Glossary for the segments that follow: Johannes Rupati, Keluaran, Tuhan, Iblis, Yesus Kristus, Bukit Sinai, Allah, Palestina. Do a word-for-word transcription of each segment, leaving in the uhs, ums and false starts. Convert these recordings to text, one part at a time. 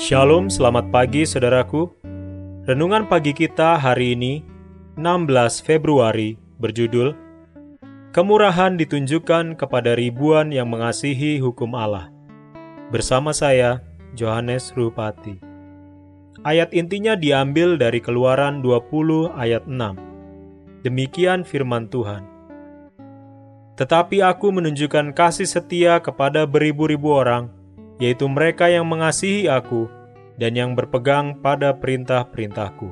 Shalom, selamat pagi saudaraku. Renungan pagi kita hari ini, enam belas Februari, berjudul Kemurahan Ditunjukkan Kepada Ribuan Yang Mengasihi Hukum Allah. Bersama saya, Johannes Rupati. Ayat intinya diambil dari Keluaran dua puluh ayat enam. Demikian firman Tuhan. Tetapi aku menunjukkan kasih setia kepada beribu-ribu orang, yaitu mereka yang mengasihi aku dan yang berpegang pada perintah-perintahku.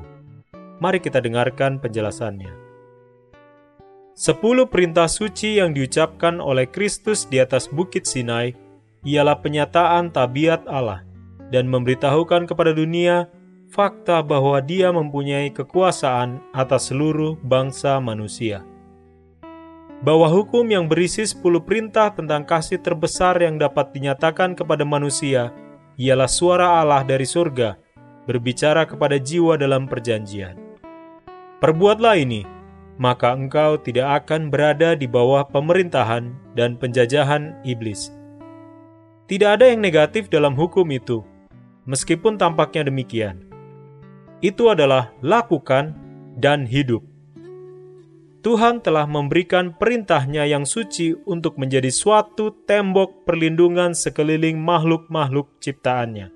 Mari kita dengarkan penjelasannya. Sepuluh perintah suci yang diucapkan oleh Kristus di atas Bukit Sinai ialah penyataan tabiat Allah dan memberitahukan kepada dunia fakta bahwa Dia mempunyai kekuasaan atas seluruh bangsa manusia. Bahwa hukum yang berisi sepuluh perintah tentang kasih terbesar yang dapat dinyatakan kepada manusia ialah suara Allah dari surga berbicara kepada jiwa dalam perjanjian. Perbuatlah ini, maka engkau tidak akan berada di bawah pemerintahan dan penjajahan iblis. Tidak ada yang negatif dalam hukum itu, meskipun tampaknya demikian. Itu adalah lakukan dan hidup. Tuhan telah memberikan perintah-Nya yang suci untuk menjadi suatu tembok perlindungan sekeliling makhluk-makhluk ciptaan-Nya.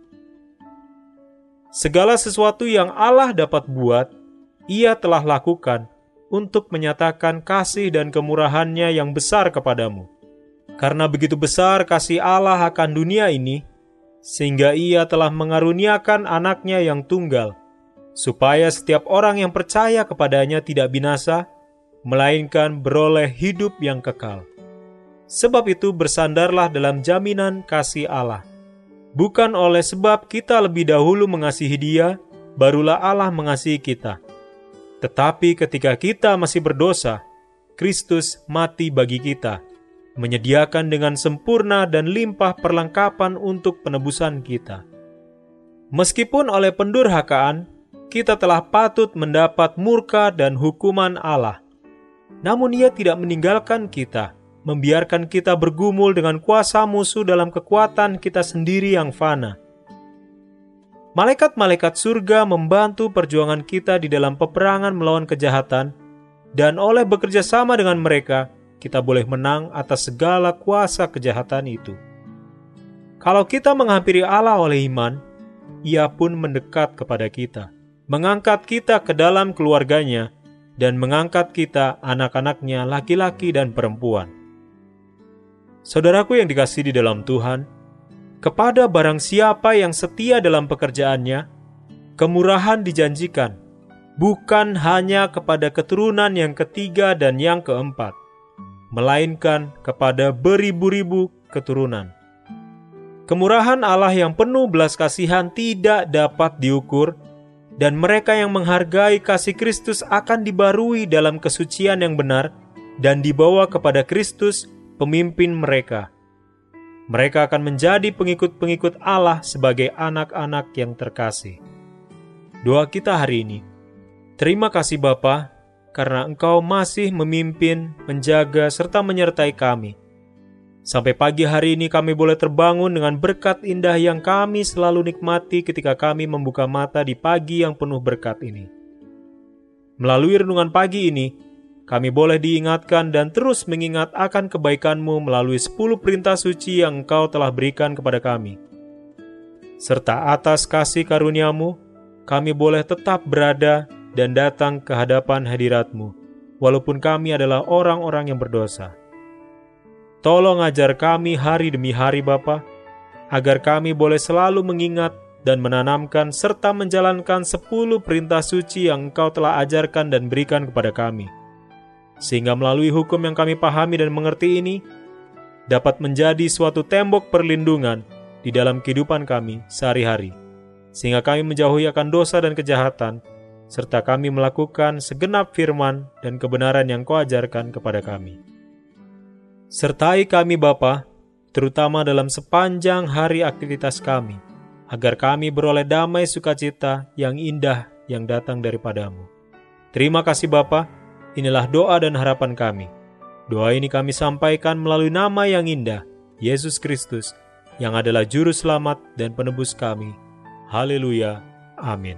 Segala sesuatu yang Allah dapat buat, Ia telah lakukan untuk menyatakan kasih dan kemurahan-Nya yang besar kepadamu. Karena begitu besar kasih Allah akan dunia ini, sehingga Ia telah mengaruniakan anak-Nya yang tunggal, supaya setiap orang yang percaya kepada-Nya tidak binasa, melainkan beroleh hidup yang kekal. Sebab itu bersandarlah dalam jaminan kasih Allah. Bukan oleh sebab kita lebih dahulu mengasihi Dia, barulah Allah mengasihi kita. Tetapi ketika kita masih berdosa, Kristus mati bagi kita, menyediakan dengan sempurna dan limpah perlengkapan untuk penebusan kita. Meskipun oleh pendurhakaan, kita telah patut mendapat murka dan hukuman Allah. Namun Ia tidak meninggalkan kita, membiarkan kita bergumul dengan kuasa musuh dalam kekuatan kita sendiri yang fana. Malaikat-malaikat surga membantu perjuangan kita di dalam peperangan melawan kejahatan, dan oleh bekerja sama dengan mereka, kita boleh menang atas segala kuasa kejahatan itu. Kalau kita menghampiri Allah oleh iman, Ia pun mendekat kepada kita, mengangkat kita ke dalam keluarga-Nya, dan mengangkat kita anak-anak-Nya laki-laki dan perempuan. Saudaraku yang dikasihi di dalam Tuhan, kepada barang siapa yang setia dalam pekerjaannya, kemurahan dijanjikan, bukan hanya kepada keturunan yang ketiga dan yang keempat, melainkan kepada beribu-ribu keturunan. Kemurahan Allah yang penuh belas kasihan tidak dapat diukur, dan mereka yang menghargai kasih Kristus akan dibarui dalam kesucian yang benar dan dibawa kepada Kristus, pemimpin mereka. Mereka akan menjadi pengikut-pengikut Allah sebagai anak-anak yang terkasih. Doa kita hari ini. Terima kasih Bapa, karena Engkau masih memimpin, menjaga, serta menyertai kami. Sampai pagi hari ini kami boleh terbangun dengan berkat indah yang kami selalu nikmati ketika kami membuka mata di pagi yang penuh berkat ini. Melalui renungan pagi ini, kami boleh diingatkan dan terus mengingat akan kebaikan-Mu melalui sepuluh perintah suci yang Engkau telah berikan kepada kami. Serta atas kasih karunia-Mu, kami boleh tetap berada dan datang ke hadapan hadirat-Mu, walaupun kami adalah orang-orang yang berdosa. Tolong ajar kami hari demi hari Bapa, agar kami boleh selalu mengingat dan menanamkan serta menjalankan sepuluh perintah suci yang Engkau telah ajarkan dan berikan kepada kami. Sehingga melalui hukum yang kami pahami dan mengerti ini, dapat menjadi suatu tembok perlindungan di dalam kehidupan kami sehari-hari, sehingga kami menjauhi akan dosa dan kejahatan, serta kami melakukan segenap firman dan kebenaran yang Kau ajarkan kepada kami. Sertai kami Bapa, terutama dalam sepanjang hari aktivitas kami, agar kami beroleh damai sukacita yang indah yang datang daripadamu. Terima kasih Bapa, inilah doa dan harapan kami. Doa ini kami sampaikan melalui nama yang indah, Yesus Kristus, yang adalah Juru Selamat dan Penebus kami. Haleluya. Amin.